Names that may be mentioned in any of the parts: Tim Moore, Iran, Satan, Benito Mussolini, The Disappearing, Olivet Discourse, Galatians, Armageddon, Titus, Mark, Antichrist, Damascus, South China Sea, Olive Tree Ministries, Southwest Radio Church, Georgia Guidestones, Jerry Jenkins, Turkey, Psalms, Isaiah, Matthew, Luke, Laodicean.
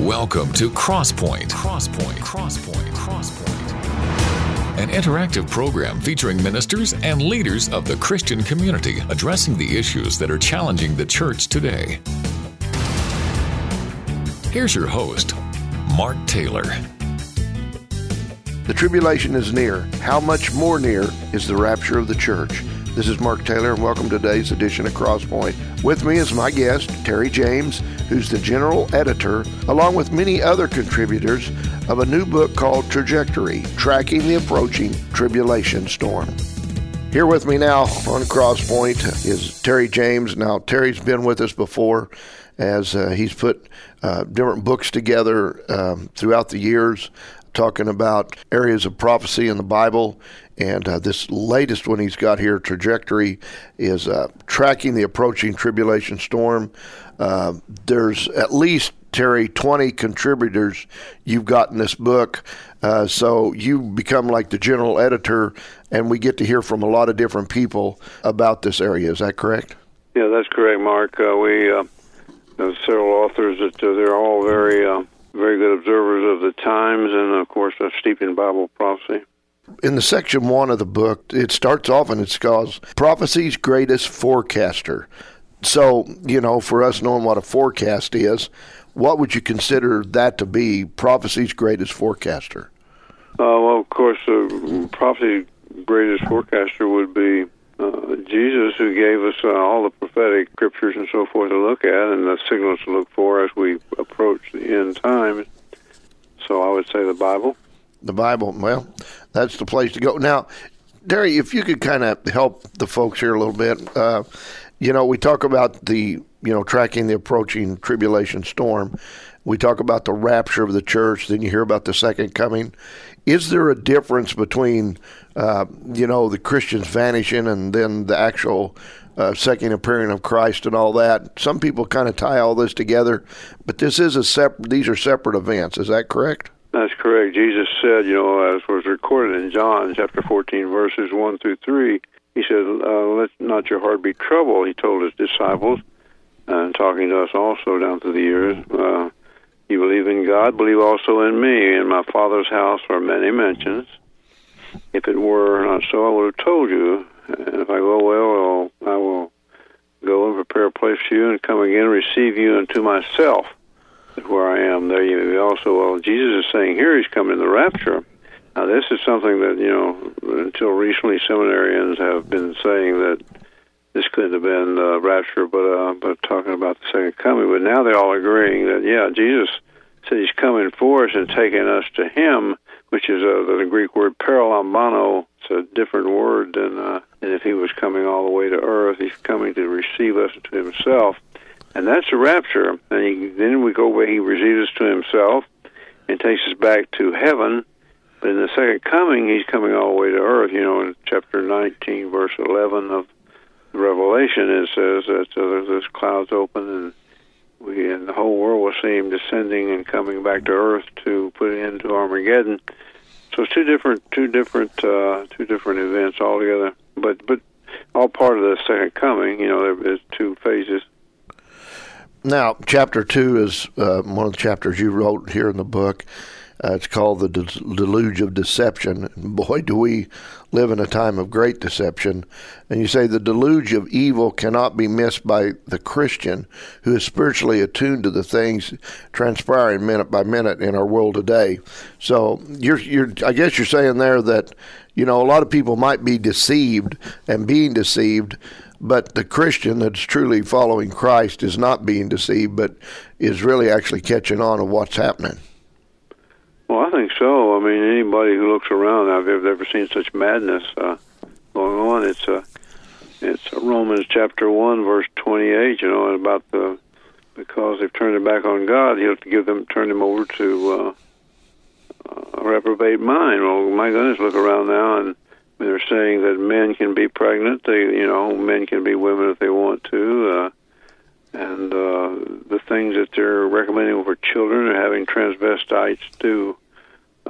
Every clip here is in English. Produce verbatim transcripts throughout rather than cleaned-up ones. Welcome to Crosspoint. Crosspoint. Crosspoint. Crosspoint. An interactive program featuring ministers and leaders of the Christian community addressing the issues that are challenging the church today. Here's your host, Mark Taylor. The tribulation is near. How much more near is the rapture of the church? This is Mark Taylor, and welcome to today's edition of Crosspoint. With me is my guest, Terry James, who's the general editor, along with many other contributors, of a new book called Trajectory, Tracking the Approaching Tribulation Storm. Here with me now on Crosspoint is Terry James. Now, Terry's been with us before as uh, he's put uh, different books together um, throughout the years, talking about areas of prophecy in the Bible. And uh, this latest one he's got here, Trajectory, is uh, tracking the approaching tribulation storm. Uh, there's at least, Terry, twenty contributors you've got in this book. Uh, so you become like the general editor, and we get to hear from a lot of different people about this area. Is that correct? Yeah, that's correct, Mark. Uh, we uh, have several authors that uh, they're all very, uh, very good observers of the times and, of course, uh, steeped in Bible prophecy. In the section one of the book, it starts off and it's called Prophecy's Greatest Forecaster. So, you know, for us knowing what a forecast is, what would you consider that to be, Prophecy's Greatest Forecaster? Uh, well, of course, uh, Prophecy's Greatest Forecaster would be uh, Jesus, who gave us uh, all the prophetic scriptures and so forth to look at and the signals to look for as we approach the end times. So I would say the Bible. The Bible, well, that's the place to go. Now, Terry, if you could kind of help the folks here a little bit. Uh, you know, we talk about the, you know, tracking the approaching tribulation storm. We talk about the rapture of the church. Then you hear about the second coming. Is there a difference between, uh, you know, the Christians vanishing and then the actual uh, second appearing of Christ and all that? Some people kind of tie all this together, but this is a separate. These are separate events. Is that correct? That's correct. Jesus said, you know, as was recorded in John chapter fourteen, verses one through three, he said, uh, let not your heart be troubled, he told his disciples, and talking to us also down through the years. Uh, you believe in God, believe also in me. In my Father's house are many mansions. If it were not so, I would have told you. And if I go well, I'll, I will go and prepare a place for you and come again and receive you unto myself. Where I am, there you may also. Well, Jesus is saying here he's coming in the rapture. Now, this is something that, you know, until recently seminarians have been saying that this couldn't have been the uh, rapture, but, uh, but talking about the second coming. But now they're all agreeing that, yeah, Jesus said he's coming for us and taking us to him, which is uh, the Greek word paralambano. It's a different word than uh, and if he was coming all the way to earth. He's coming to receive us to himself. And that's the rapture. And he, then we go where he receives us to himself and takes us back to heaven. But in the second coming, he's coming all the way to earth. You know, in chapter nineteen, verse eleven of Revelation, it says that uh, those clouds open and we and the whole world will see him descending and coming back to earth to put an end to Armageddon. So it's two different, two different, uh, two different events altogether. But but all part of the second coming. You know, there's two phases. Now, chapter two is uh, one of the chapters you wrote here in the book. Uh, it's called The Deluge of Deception. Boy, do we live in a time of great deception. And you say the deluge of evil cannot be missed by the Christian who is spiritually attuned to the things transpiring minute by minute in our world today. So you're, you're, I guess you're saying there that, you know, a lot of people might be deceived and being deceived, but the Christian that's truly following Christ is not being deceived, but is really actually catching on to what's happening. Well, I think so. I mean, anybody who looks around, I've ever seen such madness uh, going on. It's uh, it's Romans chapter one, verse twenty-eight. You know, about the because they've turned their back on God, He'll give them turn them over to uh, a reprobate mind. Well, my goodness, look around now and. They're saying that men can be pregnant. They, you know, men can be women if they want to. Uh, and uh, the things that they're recommending for children are having transvestites do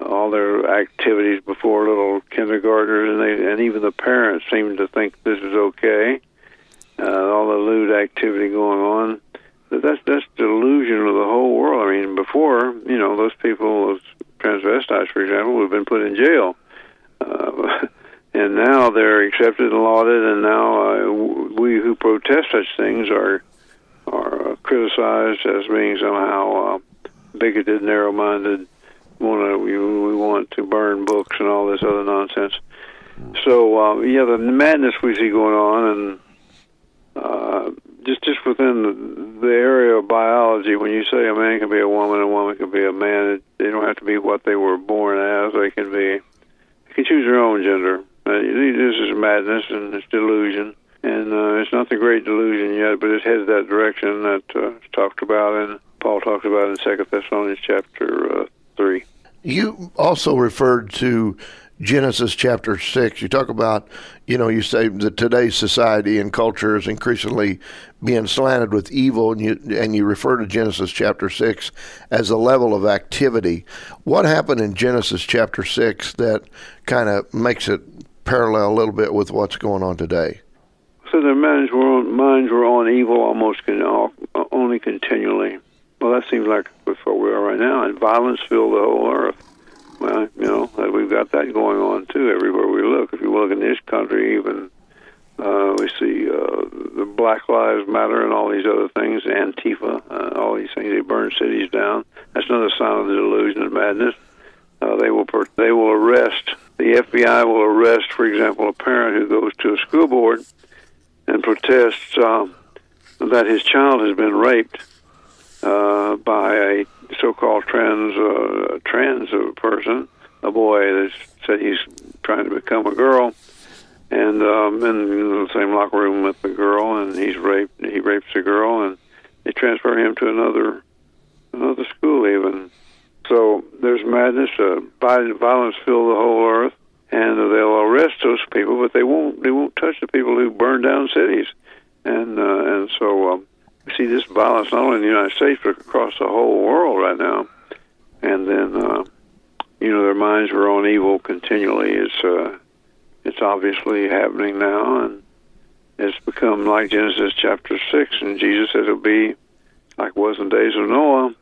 uh, all their activities before little kindergartners, and they, and even the parents seem to think this is okay. Uh, all the lewd activity going on. that's that's delusion of the whole world. I mean, before, you know, those people, those transvestites, for example, who've been put in jail, uh, and now they're accepted and lauded, and now uh, we who protest such things are are uh, criticized as being somehow uh, bigoted, narrow-minded. Want to we, we want to burn books and all this other nonsense. So uh, yeah, the madness we see going on, and. Uh, just just within the, the area of biology, when you say a man can be a woman, a woman can be a man, they don't have to be what they were born as. They can be, they can choose their own gender. Uh, this is madness and it's delusion, and uh, it's not the great delusion yet, but it heads that direction that uh, it's talked about, and Paul talks about in Second Thessalonians chapter uh, three. You also referred to Genesis chapter six. You talk about, you know, you say that today's society and culture is increasingly being slanted with evil, and you and you refer to Genesis chapter six as a level of activity. What happened in Genesis chapter six that kind of makes it parallel a little bit with what's going on today? So their minds were on, minds were on evil almost con- only continually. Well, that seems like where we are right now, and violence filled the whole earth. Well, you know, we've got that going on, too, everywhere we look. If you look in this country, even, uh, we see uh, the Black Lives Matter and all these other things, Antifa, uh, all these things. They burn cities down. That's another sign of the delusion and madness. Uh, they will per- they will arrest. The F B I will arrest, for example, a parent who goes to a school board and protests uh, that his child has been raped uh, by a so-called trans uh, trans person, a boy that said he's trying to become a girl, and um, in the same locker room with the girl, and he's raped. He rapes the girl, and they transfer him to another another school even. So there's madness. Uh, violence filled the whole earth, and they'll arrest those people, but they won't. They won't touch the people who burn down cities, and uh, and so. Um, See this violence not only in the United States but across the whole world right now, and then uh, you know their minds were on evil continually. It's uh, it's obviously happening now, and it's become like Genesis chapter six, and Jesus said it'll be like it was in the days of Noah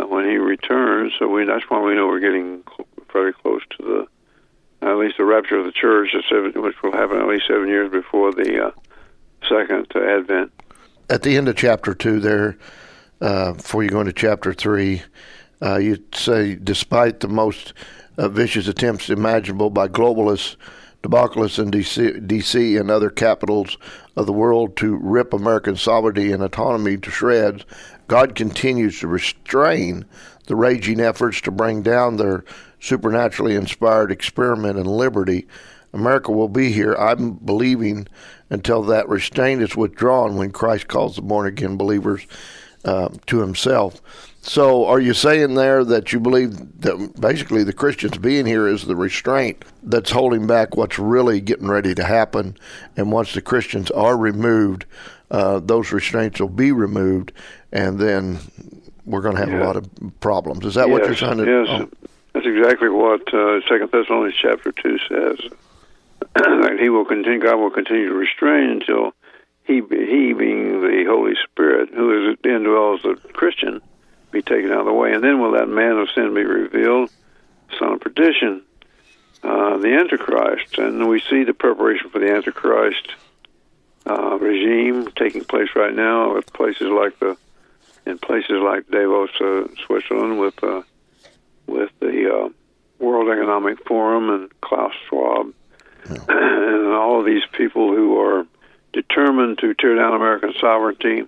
uh, when he returns. So we, that's why we know we're getting very close to the at least the rapture of the church, which will happen at least seven years before the uh, second uh, advent. At the end of chapter two there, uh, before you go into chapter three, uh, you say, despite the most uh, vicious attempts imaginable by globalists, debacleists in D C and other capitals of the world to rip American sovereignty and autonomy to shreds, God continues to restrain the raging efforts to bring down their supernaturally inspired experiment in liberty. America will be here, I'm believing, until that restraint is withdrawn when Christ calls the born-again believers uh, to himself. So are you saying there that you believe that basically the Christians being here is the restraint that's holding back what's really getting ready to happen, and once the Christians are removed, uh, those restraints will be removed, and then we're going to have yeah. a lot of problems. Is that yes. what you're trying to do? Yes, oh. That's exactly what uh, Second Thessalonians chapter two says. He will continue. God will continue to restrain until he, he being the Holy Spirit, who is indwells the Christian, be taken out of the way, and then will that man of sin be revealed, son of perdition, uh, the Antichrist. And we see the preparation for the Antichrist uh, regime taking place right now with places like the in places like Davos, uh, Switzerland, with uh, with the uh, World Economic Forum and Klaus Schwab. And all of these people who are determined to tear down American sovereignty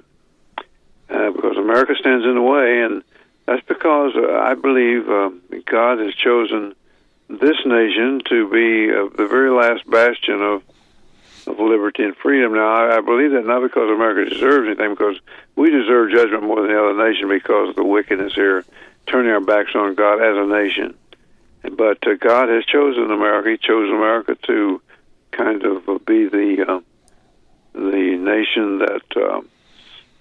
uh, because America stands in the way. And that's because uh, I believe uh, God has chosen this nation to be uh, the very last bastion of, of liberty and freedom. Now, I, I believe that not because America deserves anything, because we deserve judgment more than the other nation because of the wickedness here, turning our backs on God as a nation. But uh, God has chosen America. He chose America to kind of uh, be the uh, the nation that uh,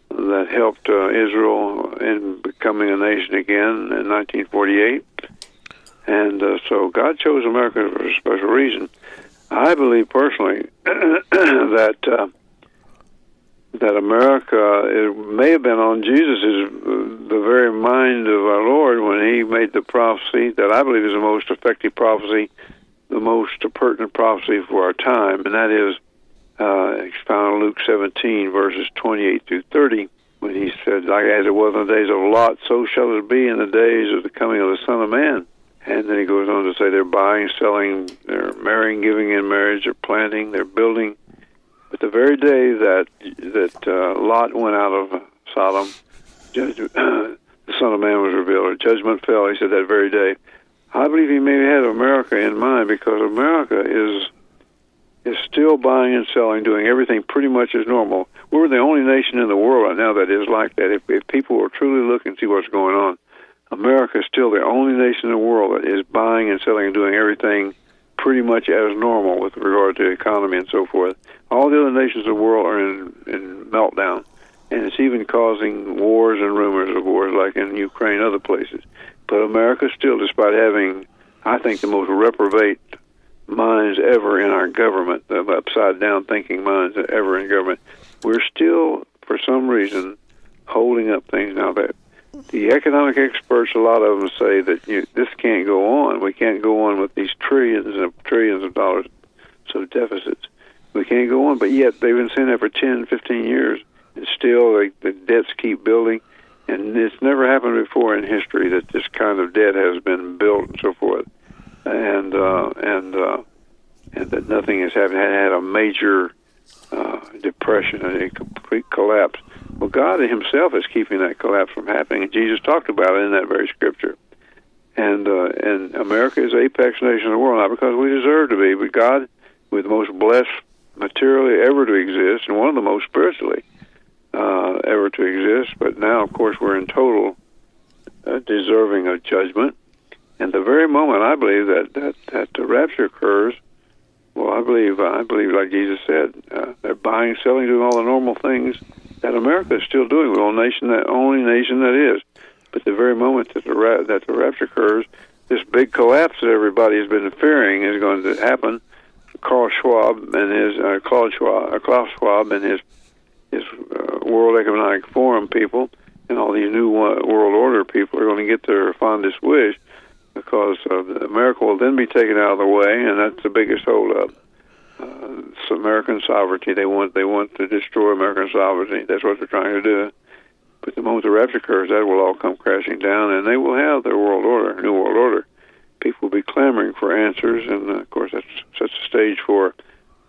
that helped uh, Israel in becoming a nation again in nineteen forty-eight. And uh, so God chose America for a special reason. I believe personally that uh, that America, it may have been on Jesus' the very mind of our Lord when he made the prophecy that I believe is the most effective prophecy, the most pertinent prophecy for our time, and that is uh, found in Luke seventeen, verses twenty-eight through thirty, when he said, "Like as it was in the days of Lot, so shall it be in the days of the coming of the Son of Man." And then he goes on to say they're buying, selling, they're marrying, giving in marriage, they're planting, they're building. But the very day that that uh, Lot went out of Sodom, judgment, uh, the Son of Man was revealed, or judgment fell, he said that very day. I believe he maybe had America in mind, because America is is still buying and selling, doing everything pretty much as normal. We're the only nation in the world right now that is like that. If, if people will truly look and see what's going on, America is still the only nation in the world that is buying and selling and doing everything pretty much as normal with regard to the economy and so forth. All the other nations of the world are in, in meltdown, and it's even causing wars and rumors of wars like in Ukraine and other places. But America still, despite having, I think, the most reprobate minds ever in our government, the upside-down thinking minds ever in government, we're still, for some reason, holding up things now that the economic experts, a lot of them say that you, this can't go on. We can't go on with these trillions and trillions of dollars of deficits. We can't go on. But yet they've been saying that for ten, fifteen years. And still, like, the debts keep building. And it's never happened before in history that this kind of debt has been built and so forth. And uh, and uh, and that nothing has happened. It had a major uh, depression and a complete collapse. Well, God himself is keeping that collapse from happening, and Jesus talked about it in that very scripture. And uh, and America is the apex nation of the world, not because we deserve to be, but God, we're the most blessed materially ever to exist, and one of the most spiritually uh, ever to exist. But now, of course, we're in total uh, deserving of judgment. And the very moment I believe that, that, that the rapture occurs, well, I believe, I believe, like Jesus said, uh, they're buying, selling, doing all the normal things that America is still doing. We're the only nation that, only nation that is. But the very moment that the, ra- that the rapture occurs, this big collapse that everybody has been fearing is going to happen. Carl Schwab and his uh, Klaus Schwab, uh, Klaus Schwab and his his uh, World Economic Forum people and all these new uh, World Order people are going to get their fondest wish, because uh, America will then be taken out of the way, and that's the biggest holdup. Uh, it's American sovereignty. They want they want to destroy American sovereignty. That's what they're trying to do. But the moment the rapture occurs, that will all come crashing down, and they will have their world order, new world order. People will be clamoring for answers, and, uh, of course, that sets the stage for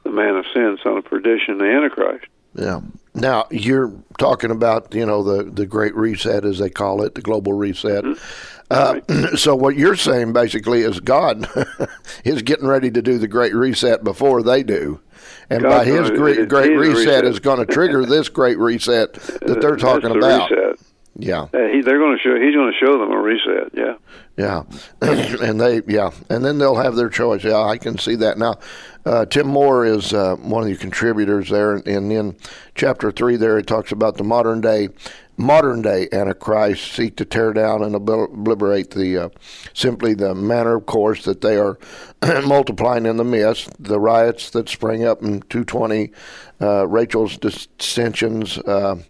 the man of sin, son of perdition, the Antichrist. Yeah. Now, you're talking about, you know, the, the Great Reset, as they call it, the Global Reset. Mm-hmm. Uh, right. So what you're saying, basically, is God is getting ready to do the Great Reset before they do. And God by his it, great, it, great reset, reset is going to trigger this Great Reset that they're talking the about. Reset. Yeah, uh, he, they're going to show. He's going to show them a reset. Yeah, yeah, and they, yeah, and then they'll have their choice. Yeah, I can see that now. Uh, Tim Moore is uh, one of the contributors there, and, and in chapter three, there it talks about the modern day, modern day Antichrist seek to tear down and obliterate the uh, simply the manner, of course, that they are multiplying in the midst, the riots that spring up in two twenty, uh, Rachel's dissensions. Uh,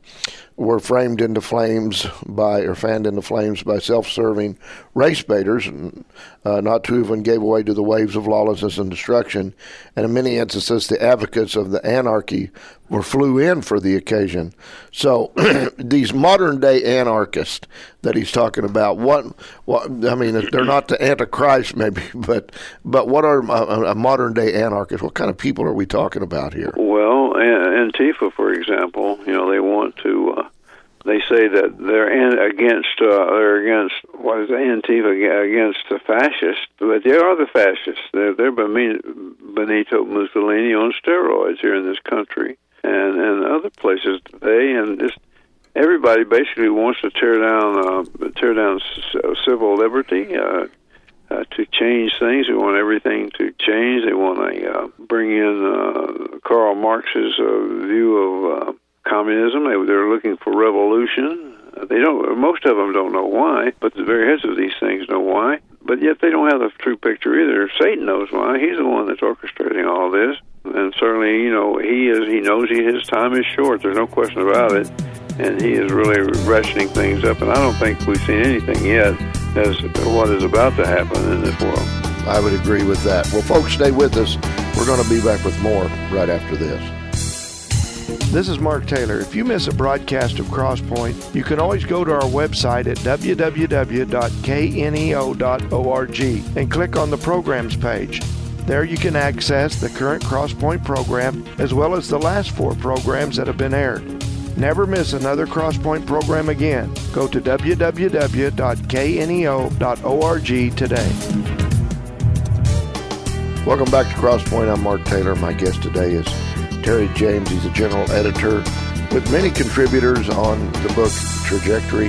were framed into flames by, or fanned into flames by self-serving race baiters, and uh, not to even gave way to the waves of lawlessness and destruction. And in many instances, the advocates of the anarchy were flew in for the occasion. So these modern-day anarchists that he's talking about, what, what, I mean, they're not the Antichrist maybe, but but what are a, a modern-day anarchist? What kind of people are we talking about here? Well, Antifa, for example, you know, they want to, uh, they say that they're in, against, uh, they're against, what is it, Antifa, against the fascists, but they are the fascists. They're, they're Benito Mussolini on steroids here in this country. And and other places, they and just everybody basically wants to tear down, uh, tear down civil liberty, uh, uh, to change things. They want everything to change. They want to uh, bring in uh, Karl Marx's uh, view of uh, communism. They, they're looking for revolution. They don't. Most of them don't know why, but the very heads of these things know why. But yet they don't have the true picture either. Satan knows why. He's the one that's orchestrating all this. And certainly, you know, he is. He knows he, his time is short. There's no question about it. And he is really ratcheting things up. And I don't think we've seen anything yet as to what is about to happen in this world. I would agree with that. Well, folks, stay with us. We're going to be back with more right after this. This is Mark Taylor. If you miss a broadcast of Crosspoint, you can always go to our website at w w w dot k n e o dot org and click on the programs page. There you can access the current Crosspoint program as well as the last four programs that have been aired. Never miss another Crosspoint program again. Go to w w w dot k n e o dot org today. Welcome back to Crosspoint. I'm Mark Taylor. My guest today is Terry James. He's a general editor with many contributors on the book Trajectory.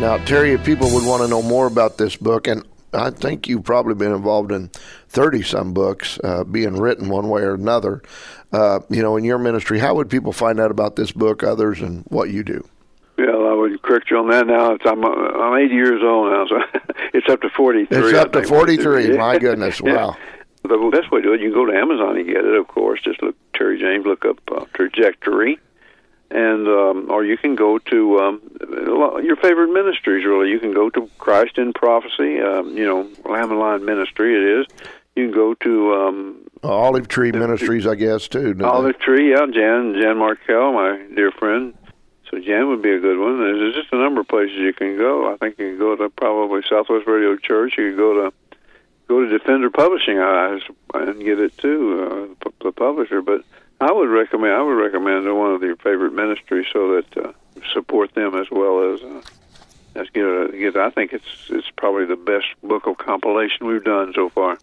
Now, Terry, if people would want to know more about this book, and I think you've probably been involved in thirty-some books uh, being written one way or another, uh, you know, in your ministry, how would people find out about this book, others, and what you do? Yeah, I would correct you on that now. It's, I'm, I'm eighty years old now, so it's up to forty-three. It's up to forty-three, my goodness, wow. Yeah. The best way to do it, you can go to Amazon and get it, of course. Just look, Terry James, look up uh, Trajectory. And um, or you can go to um, your favorite ministries, really. You can go to Christ in Prophecy, um, you know, Lamb and Lion Ministry it is. You can go to... Um, Olive Tree the, Ministries, I guess, too. Olive they? Tree, yeah, Jan, Jan Markell, my dear friend. So Jan would be a good one. There's just a number of places you can go. I think you can go to probably Southwest Radio Church. You can go to... Go to Defender Publishing I, and get it too, uh, the publisher. But I would recommend I would recommend one of your favorite ministries so that uh, support them as well as uh, as get a, get. I think it's it's probably the best book of compilation we've done so far.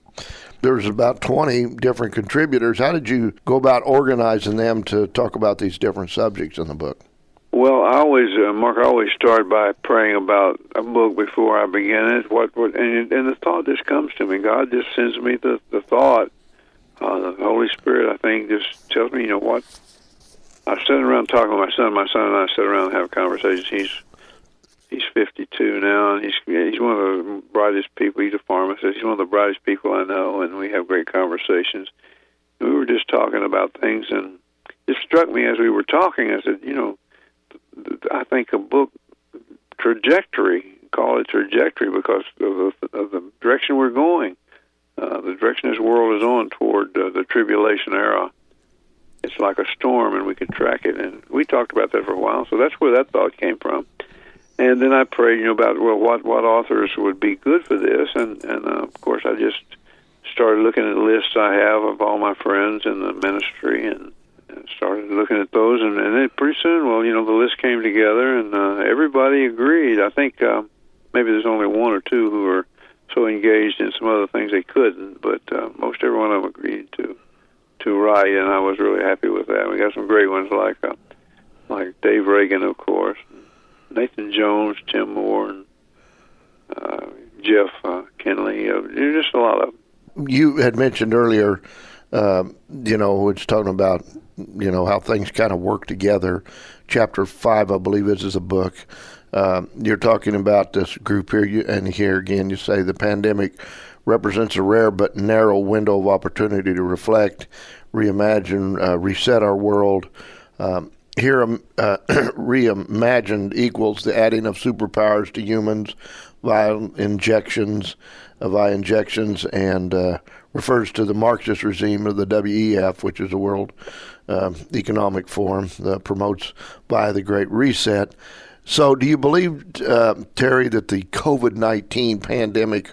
There's about twenty different contributors. How did you go about organizing them to talk about these different subjects in the book? Well, I always, uh, Mark, I always start by praying about a book before I begin it. What, what and, and the thought just comes to me. God just sends me the, the thought. Uh, the Holy Spirit, I think, just tells me, you know what? I sit around talking to my son. My son and I sit around and have conversations. He's he's fifty-two now, and he's he's one of the brightest people. He's a pharmacist. He's one of the brightest people I know, and we have great conversations. And we were just talking about things, and it struck me as we were talking. I said, you know, I think a book, Trajectory, call it Trajectory because of the, of the direction we're going, uh, the direction this world is on toward uh, the tribulation era. It's like a storm, and we can track it. And we talked about that for a while, so that's where that thought came from. And then I prayed, you know, about well, what what authors would be good for this, and and uh, of course I just started looking at lists I have of all my friends in the ministry and. Started looking at those, and, and then pretty soon, well, you know, the list came together, and uh, everybody agreed. I think uh, maybe there's only one or two who were so engaged in some other things they couldn't, but uh, most every one of them agreed to to write, and I was really happy with that. We got some great ones like uh, like Dave Reagan, of course, Nathan Jones, Tim Moore, and uh, Jeff uh, Kinley. Uh, just a lot of them. You had mentioned earlier, uh, you know, it's talking about. You know, how things kind of work together. Chapter five, I believe, this is a book. Um, you're talking about this group here, you, and here again, you say the pandemic represents a rare but narrow window of opportunity to reflect, reimagine, uh, reset our world. Um, here, um, uh, reimagined equals the adding of superpowers to humans via injections, uh, via injections, and uh, refers to the Marxist regime of the W E F, which is the World uh, Economic Forum that promotes by the Great Reset. So do you believe, uh, Terry, that the COVID nineteen pandemic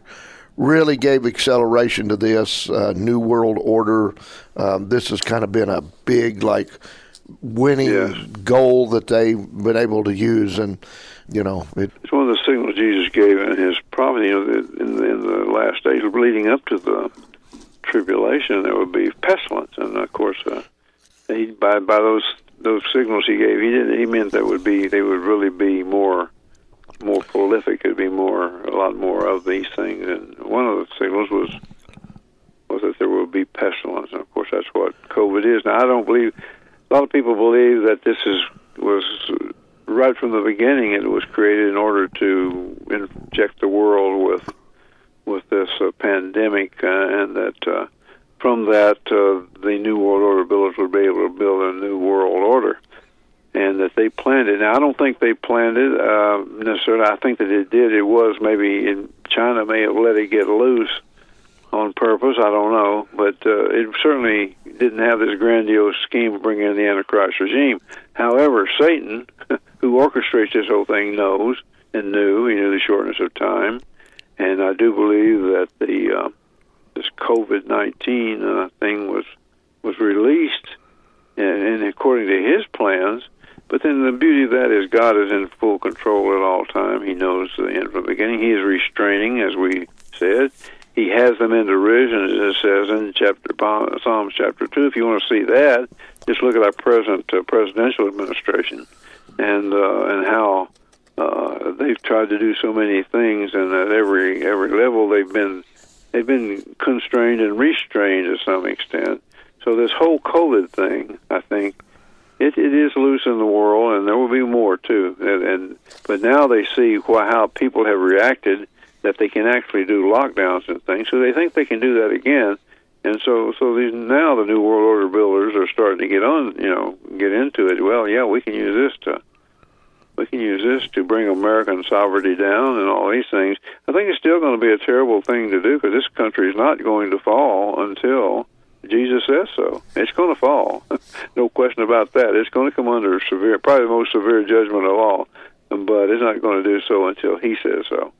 really gave acceleration to this uh, New World Order? Um, this has kind of been a big, like, winning yes. goal that they've been able to use, and, you know. It, it's one of the signals Jesus gave in his prophecy, you know, in, in the last days leading up to the tribulation, there would be pestilence, and of course, uh, he, by by those those signals he gave, he didn't. He meant that would be they would really be more more prolific. It'd be more a lot more of these things, and one of the signals was was that there will be pestilence, and of course, that's what COVID is. Now, I don't believe a lot of people believe that this is was right from the beginning. It was created in order to inject the world with with this uh, pandemic, uh, and that uh, from that uh, the New World Order builders would be able to build a new world order, and that they planned it. Now, I don't think they planned it uh, necessarily. I think that it did. It was maybe in China may have let it get loose on purpose. I don't know, but uh, it certainly didn't have this grandiose scheme of bringing in the Antichrist regime. However, Satan, who orchestrates this whole thing, knows and knew. He knew the shortness of time. And I do believe that the uh, this COVID nineteen uh, thing was was released and, and according to his plans. But then the beauty of that is God is in full control at all time. He knows the end from the beginning. He is restraining, as we said. He has them in derision, as it says in chapter Psalms chapter two. If you want to see that, just look at our present uh, presidential administration and uh, and how uh, they've tried to do so many things, and at every every level they've been they've been constrained and restrained to some extent. So this whole COVID thing, I think, it it is loose in the world, and there will be more too. And, and but now they see why, how people have reacted, that they can actually do lockdowns and things, so they think they can do that again. And so, so these now the New World Order builders are starting to get on, you know, get into it. Well, yeah, we can use this to, we can use this to bring American sovereignty down and all these things. I think it's still going to be a terrible thing to do, because this country is not going to fall until Jesus says so. It's going to fall, no question about that. It's going to come under severe, probably the most severe judgment of all, but it's not going to do so until He says so.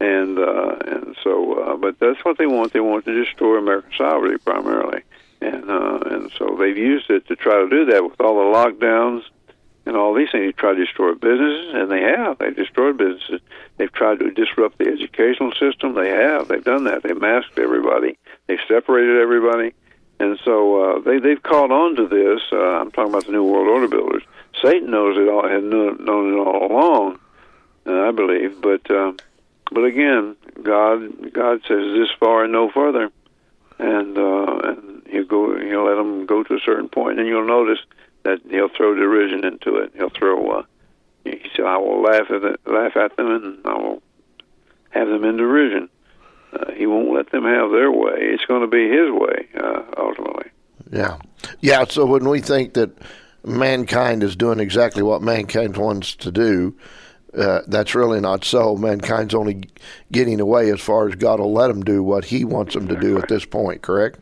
And uh, and so, uh, but that's what they want. They want to destroy American sovereignty primarily, and uh, and so they've used it to try to do that with all the lockdowns and all these things. They try to destroy businesses, and they have. They've destroyed businesses. They've tried to disrupt the educational system. They have. They've done that. They masked everybody. They separated everybody, and so uh, they they've caught on to this. Uh, I'm talking about the New World Order builders. Satan knows it all, has known it all along, uh, I believe, but. Uh, But again, God, God says this far and no further, and uh, and you go, you'll let them go to a certain point, and you'll notice that He'll throw derision into it. He'll throw. Uh, he said, "I will laugh at the, laugh at them, and I will have them in derision." Uh, he won't let them have their way. It's going to be His way uh, ultimately. Yeah, yeah. So when we think that mankind is doing exactly what mankind wants to do. Uh, that's really not so. Mankind's only getting away as far as God will let them do what He wants them exactly. to do at this point, correct?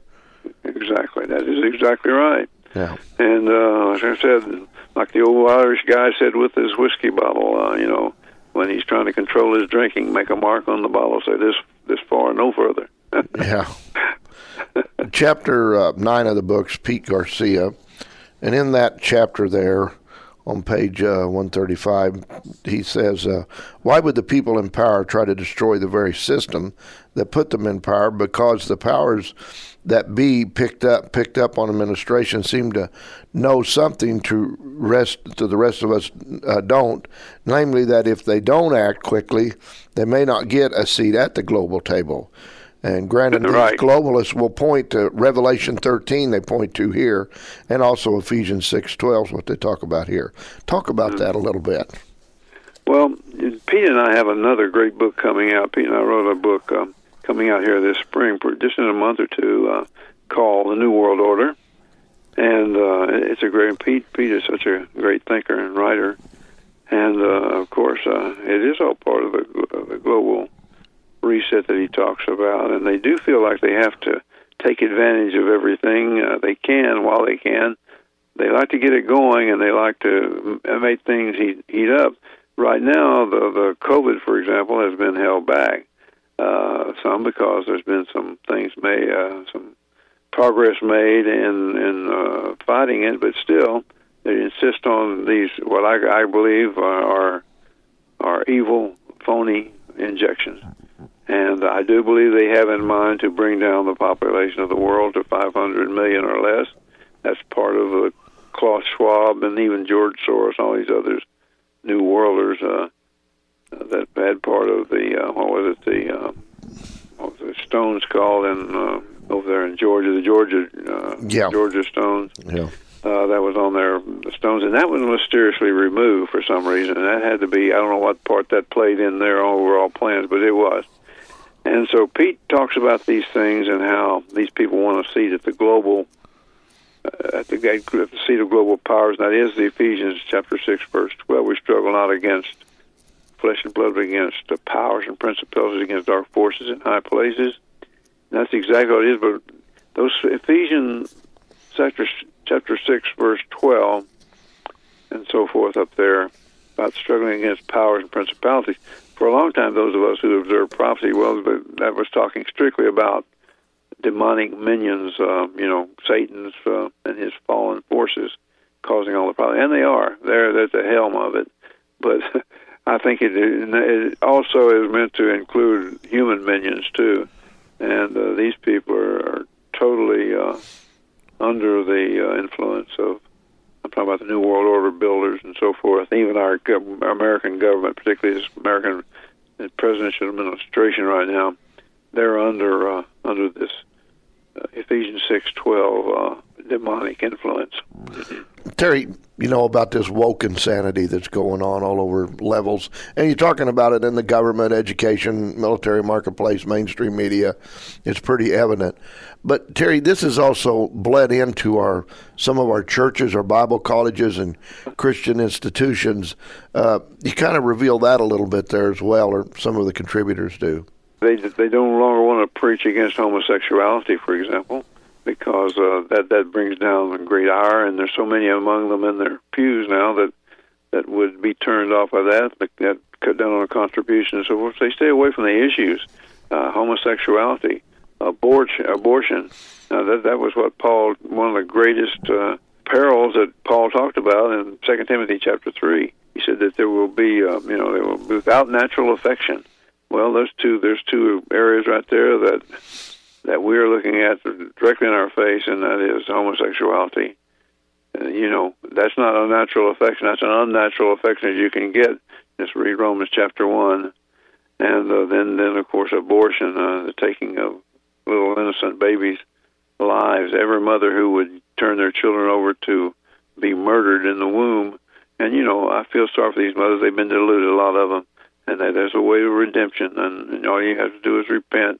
Exactly. That is exactly right. Yeah. And uh, as I said, like the old Irish guy said with his whiskey bottle, uh, you know, when he's trying to control his drinking, make a mark on the bottle, say this this far, no further. Yeah. Chapter uh, nine of the book's Pete Garcia, and in that chapter there, on page uh, one thirty-five, he says, uh, why would the people in power try to destroy the very system that put them in power? Because the powers that be picked up picked up on administration seem to know something to rest to the rest of us uh, don't, namely that if they don't act quickly, they may not get a seat at the global table. And granted, these right. globalists will point to Revelation thirteen, they point to here, and also Ephesians six twelve is what they talk about here. Talk about mm-hmm. that a little bit. Well, Pete and I have another great book coming out. Pete and I wrote a book um, coming out here this spring, just in a month or two, uh, called The New World Order. And uh, it's a great, Pete, Pete is such a great thinker and writer. And, uh, of course, uh, it is all part of the, of the global reset that he talks about, and they do feel like they have to take advantage of everything uh, they can while they can. They like to get it going, and they like to make things heat, heat up. Right now, the, the COVID, for example, has been held back uh, some because there's been some things made, uh, some progress made in in uh, fighting it, but still they insist on these what I, I believe are are evil, phony injections. And I do believe they have in mind to bring down the population of the world to five hundred million or less. That's part of the Klaus Schwab and even George Soros and all these others, New Worlders, uh, that had part of the, uh, what was it, the, uh, what was the Stones called in, uh, over there in Georgia, the Georgia uh, yeah. Georgia Stones. Yeah. Uh, that was on their Stones, and that one was mysteriously removed for some reason. And that had to be, I don't know what part that played in their overall plans, but it was. And so Pete talks about these things and how these people want to see that the global, uh, the, the seat of global powers, and that is the Ephesians chapter six, verse twelve, we struggle not against flesh and blood, but against the powers and principalities, against dark forces in high places. And that's exactly what it is, but those Ephesians chapter, chapter six, verse twelve, and so forth up there, about struggling against powers and principalities. For a long time, those of us who observed prophecy, well, that was talking strictly about demonic minions, uh, you know, Satan's uh, and his fallen forces causing all the problems. And they are. They're, they're at the helm of it. But I think it, it also is meant to include human minions, too. And uh, these people are, are totally uh, under the uh, influence of, I'm talking about the New World Order builders and so forth. Even our, gov- our American government, particularly this American presidential administration right now, they're under uh, under this uh, Ephesians six twelve uh, demonic influence. Terry, you know about this woke insanity that's going on all over levels, and you're talking about it in the government, education, military marketplace, mainstream media. It's pretty evident. But Terry, this is also bled into our some of our churches, our Bible colleges, and Christian institutions. Uh, you kind of reveal that a little bit there as well, or some of the contributors do. They they don't longer want to preach against homosexuality, for example, because uh, that that brings down a great ire, and there's so many among them in their pews now that that would be turned off by that, that cut down on a contribution and so forth. They stay away from the issues, uh, homosexuality, abortion. Abortion. Now that that was what Paul, one of the greatest uh, perils that Paul talked about in Second Timothy chapter three. He said that there will be, uh, you know, there will be without natural affection. Well, there's two there's two areas right there that. that we're looking at directly in our face, and that is homosexuality. Uh, you know, that's not a natural affection. That's an unnatural affection as you can get. Just read Romans chapter one. And uh, then, then, of course, abortion, uh, the taking of little innocent babies' lives. Every mother who would turn their children over to be murdered in the womb. And, you know, I feel sorry for these mothers. They've been deluded, a lot of them. And they, there's a way of redemption, and, and all you have to do is repent.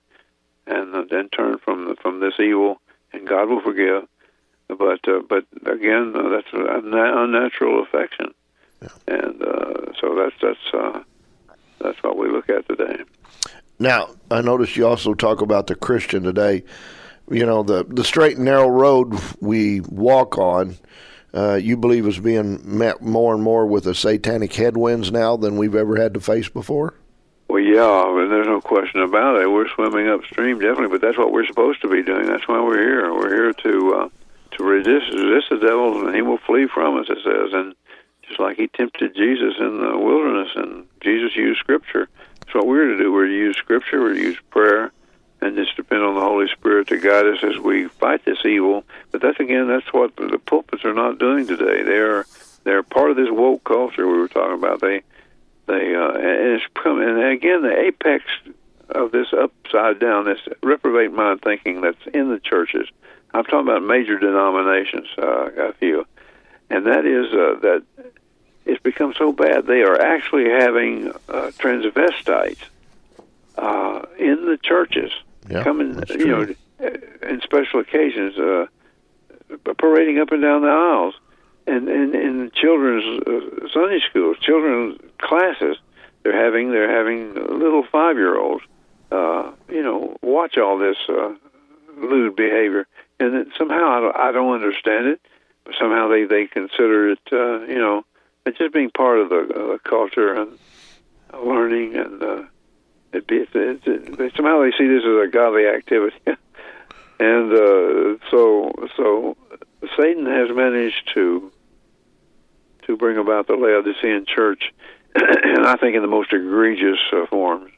And then turn from the, from this evil, and God will forgive. But uh, but again, uh, that's an unnatural affection, yeah. and uh, so that's that's uh, that's what we look at today. Now, I notice you also talk about the Christian today. You know, the the straight and narrow road we walk on. Uh, you believe is being met more and more with the satanic headwinds now than we've ever had to face before. Well, yeah, and there's no question about it. We're swimming upstream, definitely, but that's what we're supposed to be doing. That's why we're here. We're here to uh, to resist, resist the devil, and he will flee from us, it says. And just like he tempted Jesus in the wilderness, and Jesus used Scripture. That's what we're to do. We're to use Scripture, we're to use prayer, and just depend on the Holy Spirit to guide us as we fight this evil. But that's, again, that's what the pulpits are not doing today. They're they're part of this woke culture we were talking about. They... They, uh, and, it's, and again, the apex of this upside down, this reprobate mind thinking that's in the churches. I'm talking about major denominations, uh, a few, and that is uh, that it's become so bad they are actually having uh, transvestites uh, in the churches, yeah, coming, you know, in special occasions, uh, parading up and down the aisles. And in, in children's uh, Sunday schools, children's classes, they're having they're having little five-year-olds, uh, you know, watch all this uh, lewd behavior, and it, somehow I don't, I don't understand it, but somehow they they consider it, uh, you know, it's just being part of the, uh, the culture and learning, and uh, it be, it's, it's, it, somehow they see this as a godly activity, and uh, so so Satan has managed to. to bring about the Laodicean church, and I think in the most egregious uh, forms.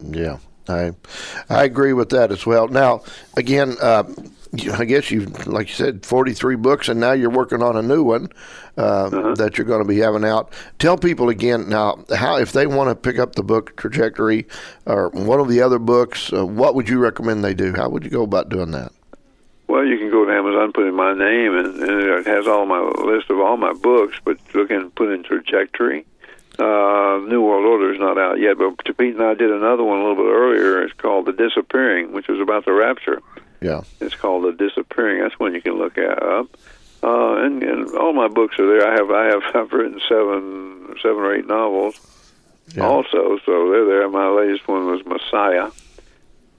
Yeah, I I agree with that as well. Now, again, uh, I guess you, like you said, forty-three books, and now you're working on a new one uh, uh-huh. that you're going to be having out. Tell people again now how, if they want to pick up the book Trajectory or one of the other books, uh, what would you recommend they do? How would you go about doing that? Well, you can go to Amazon, put in my name, and, and it has all my list of all my books, but look and put in Trajectory. Uh, New World Order is not out yet, but Pete and I did another one a little bit earlier. It's called The Disappearing, which was about the rapture. Yeah. It's called The Disappearing. That's one you can look at up. Uh, and, and all my books are there. I have I have I've written seven seven or eight novels. Yeah. Also, so they're there. My latest one was Messiah,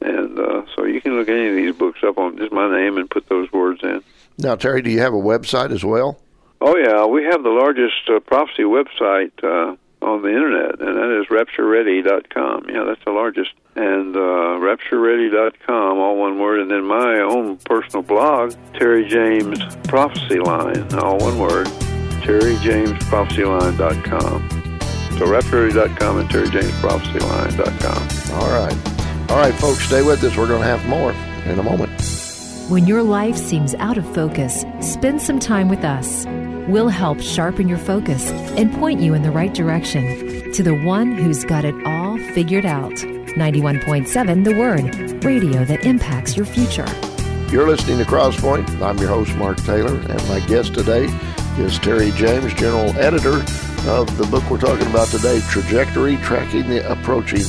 and uh, so you can look any of these books up on just my name and put those words in. Now, Terry, do you have a website as well? Oh yeah, we have the largest uh, prophecy website uh, on the internet, and that is rapture ready dot com. Yeah, that's the largest, and uh, rapture ready dot com, all one word, and then my own personal blog, Terry James Prophecy Line, all one word, terry james prophecy line dot com. So rapture ready dot com and terry james prophecy line dot com. All right. All right, folks, stay with us. We're going to have more in a moment. When your life seems out of focus, spend some time with us. We'll help sharpen your focus and point you in the right direction to the one who's got it all figured out. ninety-one point seven The Word, radio that impacts your future. You're listening to Crosspoint. I'm your host, Mark Taylor, and my guest today is Terry James, general editor of the book we're talking about today, Trajectory, Tracking the Approaching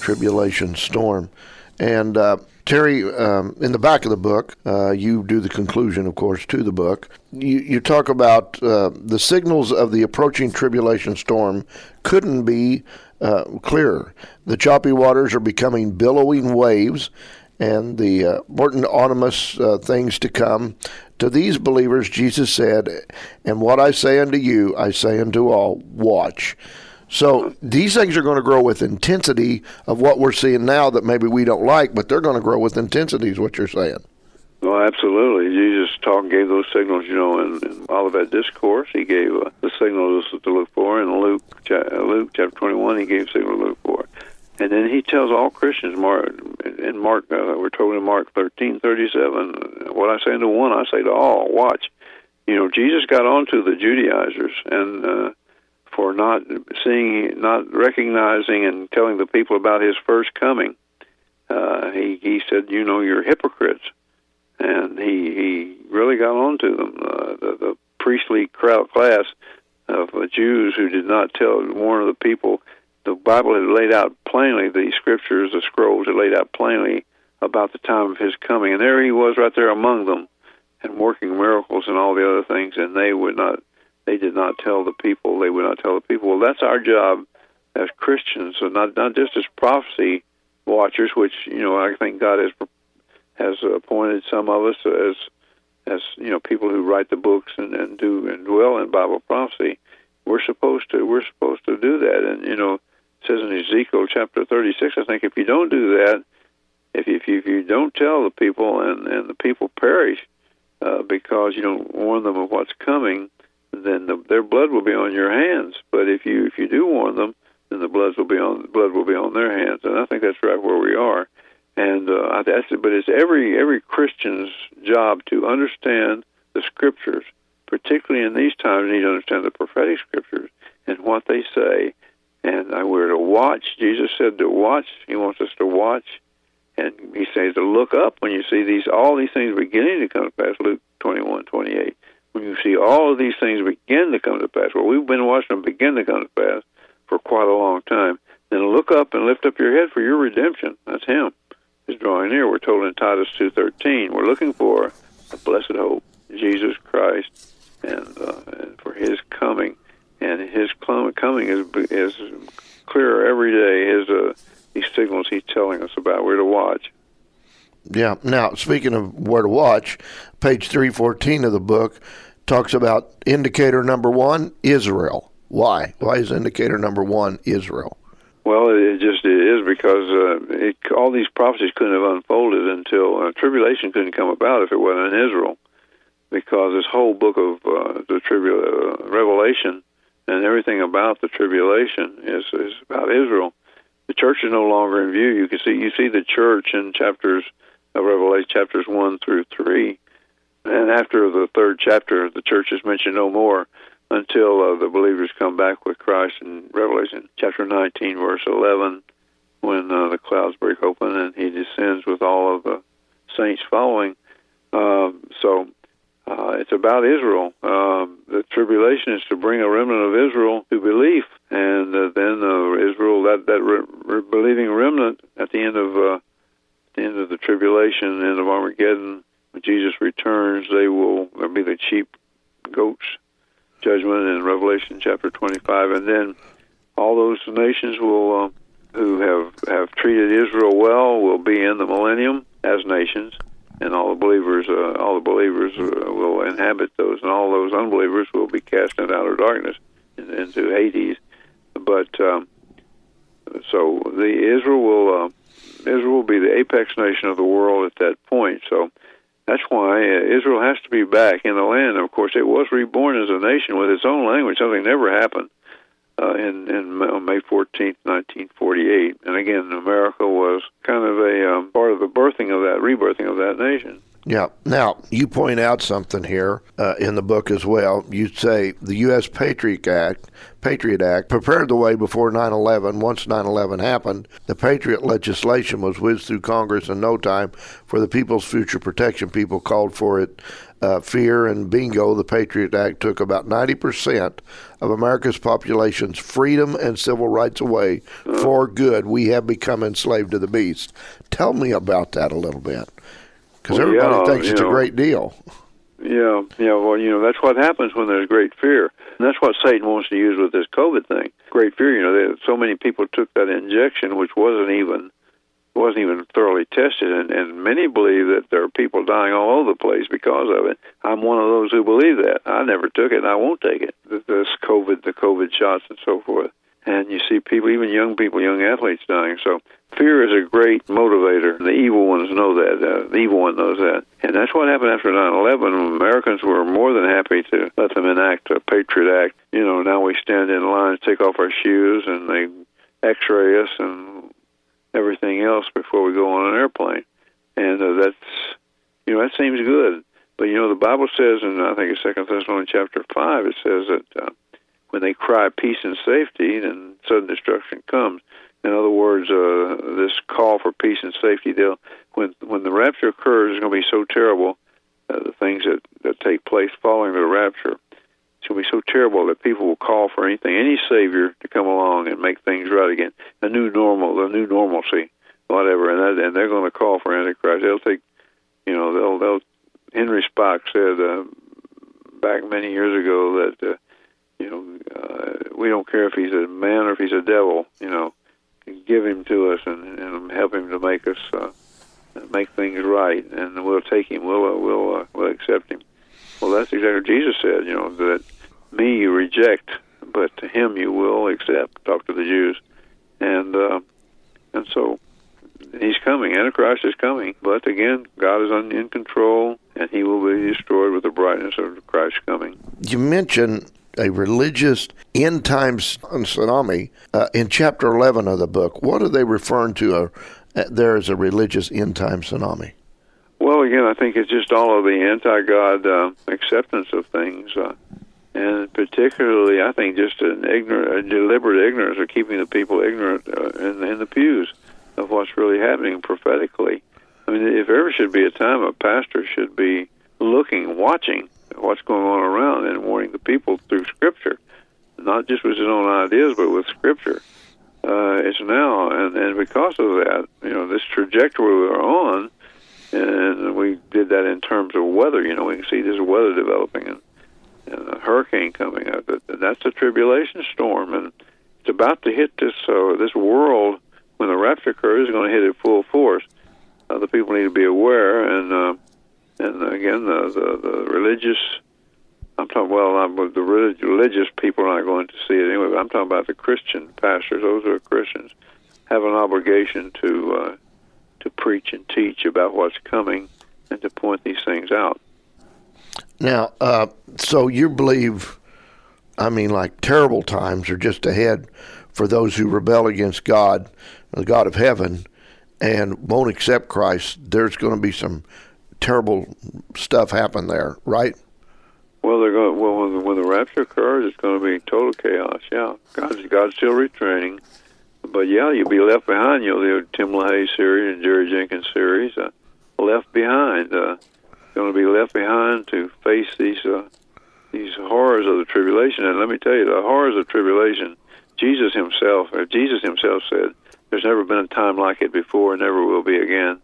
Tribulation Storm. And uh, Terry, um, in the back of the book, uh, you do the conclusion, of course, to the book. You, you talk about uh, the signals of the approaching tribulation storm couldn't be uh, clearer. The choppy waters are becoming billowing waves, and the uh, autonomous uh, things to come. To these believers, Jesus said, and what I say unto you, I say unto all, watch. So these things are going to grow with intensity of what we're seeing now that maybe we don't like, but they're going to grow with intensity is what you're saying. Well, absolutely. Jesus talked, gave those signals, you know, in, in Olivet Discourse. He gave uh, the signals to look for. In Luke, Luke chapter twenty-one, he gave signals to look for. And then he tells all Christians, Mark, in Mark, uh, we're told in Mark thirteen thirty-seven, what I say unto one, I say to all, watch. You know, Jesus got on to the Judaizers and uh, for not seeing, not recognizing and telling the people about his first coming. Uh, he, he said, you know, you're hypocrites. And he, he really got on to them, uh, the, the priestly crowd class of uh, Jews who did not tell, warn of the people. The Bible had laid out plainly, the scriptures, the scrolls had laid out plainly about the time of his coming. And there he was right there among them and working miracles and all the other things. And they would not, they did not tell the people. They would not tell the people. Well, that's our job as Christians, so not not just as prophecy watchers, which, you know, I think God has has appointed some of us as, as you know, people who write the books and, and do and dwell in Bible prophecy. We're supposed to, we're supposed to do that. And, you know, it says in Ezekiel chapter thirty-six, I think, if you don't do that, if you, if you, if you don't tell the people and, and the people perish uh, because you don't warn them of what's coming, then the, their blood will be on your hands. But if you if you do warn them, then the blood will be on blood will be on their hands. And I think that's right where we are. And uh, I, that's but it's every every Christian's job to understand the scriptures, particularly in these times. You need to understand the prophetic scriptures and what they say. And we're to watch. Jesus said to watch. He wants us to watch. And he says to look up when you see these all these things beginning to come to pass, Luke twenty-one twenty-eight. When you see all of these things begin to come to pass, well, we've been watching them begin to come to pass for quite a long time, then look up and lift up your head for your redemption. That's him. He's drawing near. We're told in Titus two thirteen, we're looking for a blessed hope, Jesus Christ, and, uh, and for his coming. And his coming is is clearer every day. His uh, these signals he's telling us about, where to watch. Yeah. Now, speaking of where to watch, page three fourteen of the book talks about indicator number one, Israel. Why? Why is indicator number one Israel? Well, it just it is because uh, it, all these prophecies couldn't have unfolded until uh, tribulation couldn't come about if it wasn't in Israel, because this whole book of uh, the tribul- uh, Revelation. And everything about the tribulation is, is about Israel. The church is no longer in view. You can see you see the church in chapters of Revelation, chapters one through three, and after the third chapter, the church is mentioned no more until uh, the believers come back with Christ in Revelation chapter nineteen, verse eleven, when uh, the clouds break open and he descends with all of the saints following. Uh, so. Uh, it's about Israel. Uh, the tribulation is to bring a remnant of Israel to belief, and uh, then uh, Israel, that that re- re- believing remnant, at the end of uh, the end of the tribulation, end of Armageddon, when Jesus returns, they will be the sheep, goats, judgment in Revelation chapter twenty-five, and then all those nations will uh, who have have treated Israel well will be in the millennium as nations. And all the believers, uh, all the believers uh, will inhabit those, and all those unbelievers will be cast into outer darkness, in, into Hades. But um, so the Israel will, uh, Israel will be the apex nation of the world at that point. So that's why uh, Israel has to be back in the land. Of course, it was reborn as a nation with its own language. Something never happened uh, in, in May fourteenth, nineteen forty-eight. And again, America was kind of a um, part of the birthing of that, rebirthing of that nation. Yeah. Now, you point out something here uh, in the book as well. You say the U S Patriot Act, Patriot Act prepared the way before nine eleven. Once nine eleven happened, the Patriot legislation was whizzed through Congress in no time for the people's future protection. People called for it. Uh, fear and bingo, the Patriot Act took about ninety percent of America's population's freedom and civil rights away for good. We have become enslaved to the beast. Tell me about that a little bit. Because well, everybody yeah, thinks it's know, a great deal. Yeah, yeah. Well, you know, that's what happens when there's great fear. And that's what Satan wants to use with this COVID thing. Great fear, you know, they, so many people took that injection, which wasn't even wasn't even thoroughly tested. And, and many believe that there are people dying all over the place because of it. I'm one of those who believe that. I never took it, and I won't take it. This COVID, the COVID shots and so forth. And you see people, even young people, young athletes dying. So fear is a great motivator. The evil ones know that. Uh, the evil one knows that. And that's what happened after nine eleven. Americans were more than happy to let them enact a Patriot Act. You know, now we stand in lines, take off our shoes, and they x-ray us and everything else before we go on an airplane. And uh, that's, you know, that seems good. But, you know, the Bible says, and I think it's Second Thessalonians chapter five, it says that... Uh, when they cry peace and safety, then sudden destruction comes. In other words, uh, this call for peace and safety, they'll, when when the rapture occurs, it's going to be so terrible, uh, the things that, that take place following the rapture, it's going to be so terrible that people will call for anything, any savior to come along and make things right again, a new normal, a new normalcy, whatever, and that, and they're going to call for Antichrist. They'll take, you know, they'll, they'll Henry Spock said uh, back many years ago that... Uh, You know, uh, we don't care if he's a man or if he's a devil. You know, give him to us and, and help him to make us uh, make things right, and we'll take him. We'll uh, we'll uh, we'll accept him. Well, that's exactly what Jesus said. You know, that me you reject, but to him you will accept. Talk to the Jews, and uh, and so he's coming. Antichrist is coming, but again, God is un- in control, and he will be destroyed with the brightness of Christ's coming. You mentioned a religious end-time tsunami uh, in chapter eleven of the book. What are they referring to uh, uh, there as a religious end-time tsunami? Well, again, I think it's just all of the anti-God uh, acceptance of things, uh, and particularly, I think, just an ignorant, a deliberate ignorance of keeping the people ignorant uh, in, in the pews of what's really happening prophetically. I mean, if ever should be a time, a pastor should be looking, watching what's going on around and warning the people through Scripture, not just with his own ideas, but with Scripture. Uh, it's now, and, and because of that, you know, this trajectory we're on, and we did that in terms of weather. You know, we can see this weather developing and, and a hurricane coming up. And that's a tribulation storm, and it's about to hit this uh, this world when the rapture occurs. It's going to hit it full force. Uh, the people need to be aware, and uh, And again, the, the, the religious, I'm talking, well, I'm, the relig- religious people are not going to see it anyway, but I'm talking about the Christian pastors, those who are Christians, have an obligation to uh, to preach and teach about what's coming and to point these things out. Now, uh, so you believe, I mean, like terrible times are just ahead for those who rebel against God, the God of heaven, and won't accept Christ. There's going to be some terrible stuff happened there, right? Well, they're going. Well, when the, when the rapture occurs, it's going to be total chaos. Yeah, God's God's still retraining, but yeah, you'll be left behind. You know, the Tim LaHaye series and Jerry Jenkins series, uh, left behind. Uh, going to be left behind to face these uh, these horrors of the tribulation. And let me tell you, the horrors of tribulation, Jesus himself, or Jesus himself said, there's never been a time like it before and never will be again.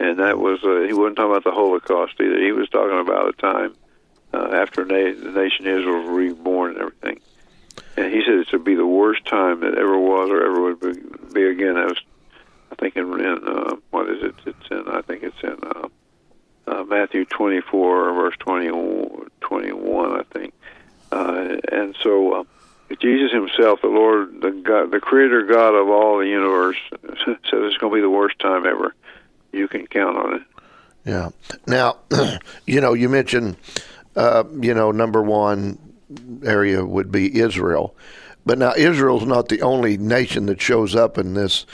And that was, uh, he wasn't talking about the Holocaust either. He was talking about a time uh, after na- the nation Israel was reborn and everything. And he said it would be the worst time that ever was or ever would be, be again. That was, I think, in, in uh, what is it? It's in, I think it's in uh, uh, Matthew twenty-four, verse twenty, twenty-one, I think. Uh, and so uh, Jesus himself, the Lord, the God, the Creator God of all the universe, said it's going to be the worst time ever. You can count on it. Yeah. Now, you know, you mentioned, uh, you know, number one area would be Israel. But now Israel's not the only nation that shows up in this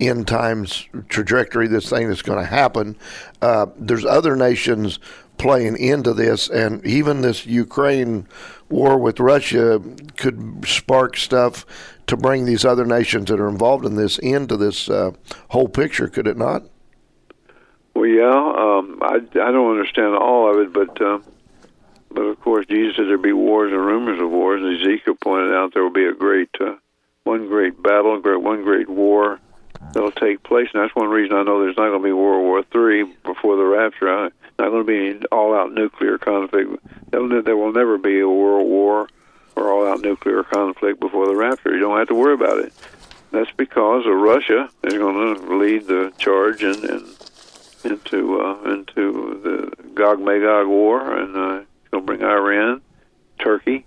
end times trajectory, this thing that's going to happen. Uh, there's other nations playing into this, and even this Ukraine war with Russia could spark stuff to bring these other nations that are involved in this into this uh, whole picture, could it not? Well, yeah, um, I, I don't understand all of it, but uh, but of course Jesus said there'd be wars and rumors of wars, and Ezekiel pointed out there will be a great, uh, one great battle, great one great war that'll take place, and that's one reason I know there's not going to be World War Three before the rapture. I, not going to be any all-out nuclear conflict. There will never be a world war or all-out nuclear conflict before the rapture. You don't have to worry about it. That's because of Russia is going to lead the charge and. In, in, into uh, into the Gog-Magog war, and uh, going to bring Iran, Turkey.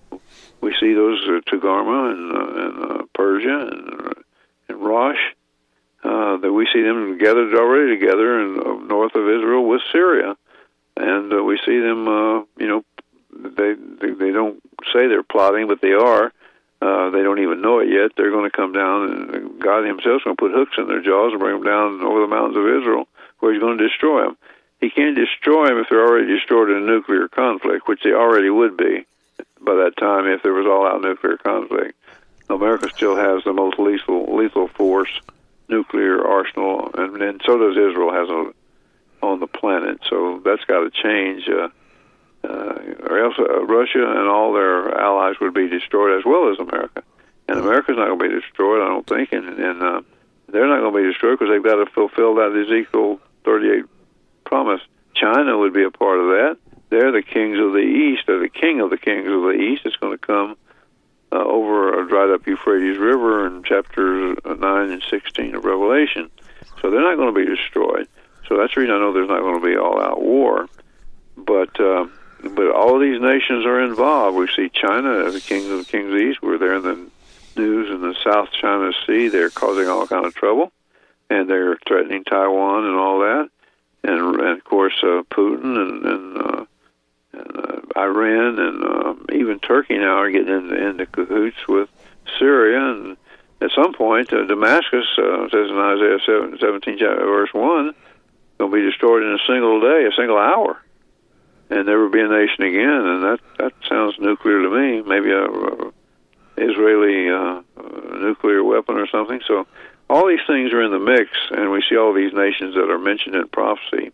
We see those uh, Togarma and, uh, and uh, Persia and, uh, and Rosh, uh, that we see them gathered already together in, uh, north of Israel with Syria, and uh, we see them. Uh, you know, they, they they don't say they're plotting, but they are. Uh, they don't even know it yet. They're going to come down, and God himself is going to put hooks in their jaws and bring them down over the mountains of Israel, where he's going to destroy them. He can't destroy them if they're already destroyed in a nuclear conflict, which they already would be by that time if there was all-out nuclear conflict. America still has the most lethal lethal force, nuclear arsenal, and, and so does Israel has a, on the planet. So that's got to change, uh, uh, or else uh, Russia and all their allies would be destroyed as well as America. And America's not going to be destroyed, I don't think, and, and uh, they're not going to be destroyed because they've got to fulfill that Ezekiel thirty-eight promise. China would be a part of that. They're the kings of the east. They're the king of the kings of the east. It's going to come uh, over a dried-up Euphrates River in chapters nine and sixteen of Revelation. So they're not going to be destroyed. So that's the reason I know there's not going to be all-out war. But uh, but all of these nations are involved. We see China as the kings of the kings of the east. We're there in the news in the South China Sea. They're causing all kind of trouble. And they're threatening Taiwan and all that, and, and of course uh, Putin and, and, uh, and uh, Iran and uh, even Turkey now are getting into, into cahoots with Syria. And at some point, uh, Damascus uh, says in Isaiah seventeen, verse one, will be destroyed in a single day, a single hour, and never be a nation again. And that that sounds nuclear to me. Maybe a, a Israeli uh, nuclear weapon or something. So. All these things are in the mix, and we see all these nations that are mentioned in prophecy.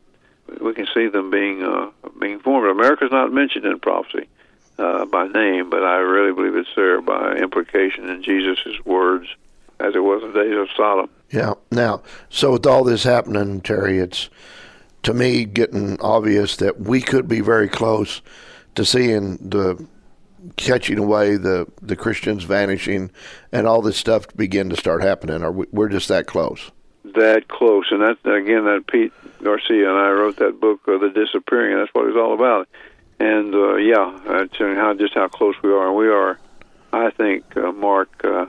We can see them being uh, being formed. America's not mentioned in prophecy uh, by name, but I really believe it's there by implication in Jesus' words, as it was in the days of Sodom. Yeah. Now, so with all this happening, Terry, it's, to me, getting obvious that we could be very close to seeing the catching away, the, the Christians vanishing, and all this stuff begin to start happening. Or we're just that close. That close. And that again, that Pete Garcia and I wrote that book, uh, The Disappearing, and that's what it was all about. And, uh, yeah, that's how, just how close we are. And we are, I think, uh, Mark, uh,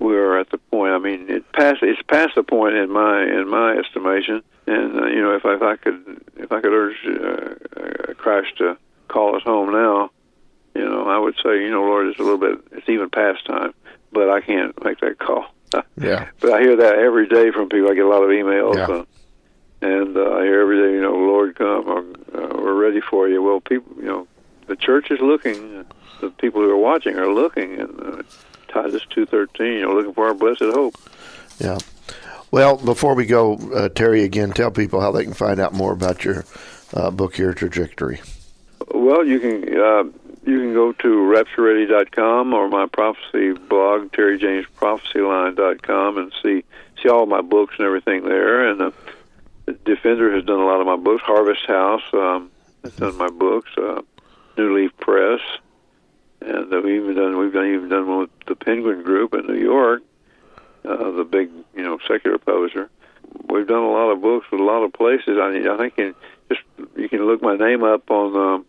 we are at the point. I mean, it past, it's past the point in my in my estimation. And, uh, you know, if I, if I could if I could urge uh, Christ to call us home now, you know, I would say, you know, Lord, it's a little bit, it's even past time, but I can't make that call. Yeah. But I hear that every day from people. I get a lot of emails. Yeah. Uh, and uh, I hear every day, you know, Lord, come, or, uh, we're ready for you. Well, people, you know, the church is looking. The people who are watching are looking. And uh, Titus two thirteen, you're looking for our blessed hope. Yeah. Well, before we go, uh, Terry, again, tell people how they can find out more about your uh, book here, Trajectory? Well, you can uh, you can go to rapture ready dot com or my prophecy blog, terry james prophecy line dot com, and see see all my books and everything there. And uh, Defender has done a lot of my books. Harvest House um, has done my books. Uh, New Leaf Press, and uh, we've even done we've done, even done one with the Penguin Group in New York, uh, the big you know secular publisher. We've done a lot of books with a lot of places. I mean, I think you just you can look my name up on um,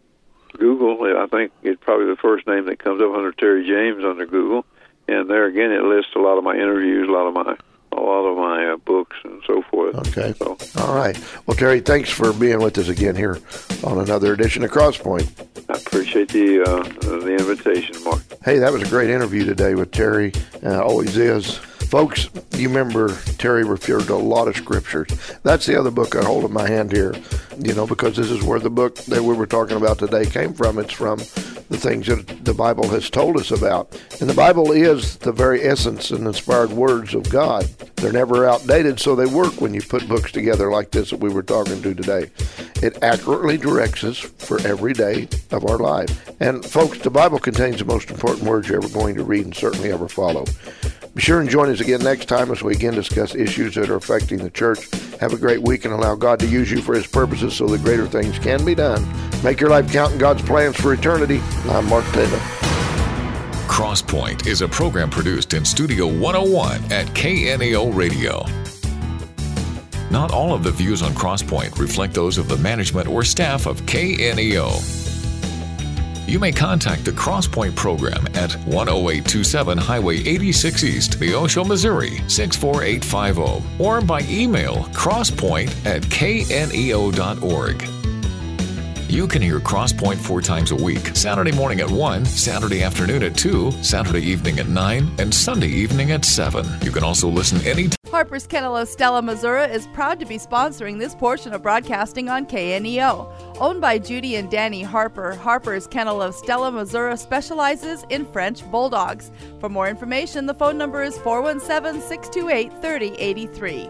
Google. I think it's probably the first name that comes up under Terry James under Google, and there again it lists a lot of my interviews, a lot of my. a lot of my uh, books and so forth. Okay. So. All right. Well, Terry, thanks for being with us again here on another edition of Crosspoint. I appreciate the uh, the invitation, Mark. Hey, that was a great interview today with Terry. Uh, always is. Folks, you remember Terry referred to a lot of scriptures. That's the other book I hold in my hand here, you know, because this is where the book that we were talking about today came from. It's from the things that the Bible has told us about. And the Bible is the very essence and inspired words of God. They're never outdated, so they work when you put books together like this that we were talking to today. It accurately directs us for every day of our life. And folks, the Bible contains the most important words you're ever going to read and certainly ever follow. Be sure and join us again next time as we again discuss issues that are affecting the church. Have a great week and allow God to use you for His purposes so that greater things can be done. Make your life count in God's plans for eternity. I'm Mark Taylor. Crosspoint is a program produced in Studio one oh one at K N A O Radio. Not all of the views on Crosspoint reflect those of the management or staff of K N A O. You may contact the Crosspoint program at one oh eight two seven Highway eighty-six East, Neosho, Missouri, six four eight five zero, or by email crosspoint at kneo dot org. You can hear Crosspoint four times a week, Saturday morning at one, Saturday afternoon at two, Saturday evening at nine, and Sunday evening at seven. You can also listen anytime. Harper's Kennel of Stella, Missouri is proud to be sponsoring this portion of broadcasting on K N E O. Owned by Judy and Danny Harper, Harper's Kennel of Stella, Missouri specializes in French Bulldogs. For more information, the phone number is four one seven, six two eight, three oh eight three.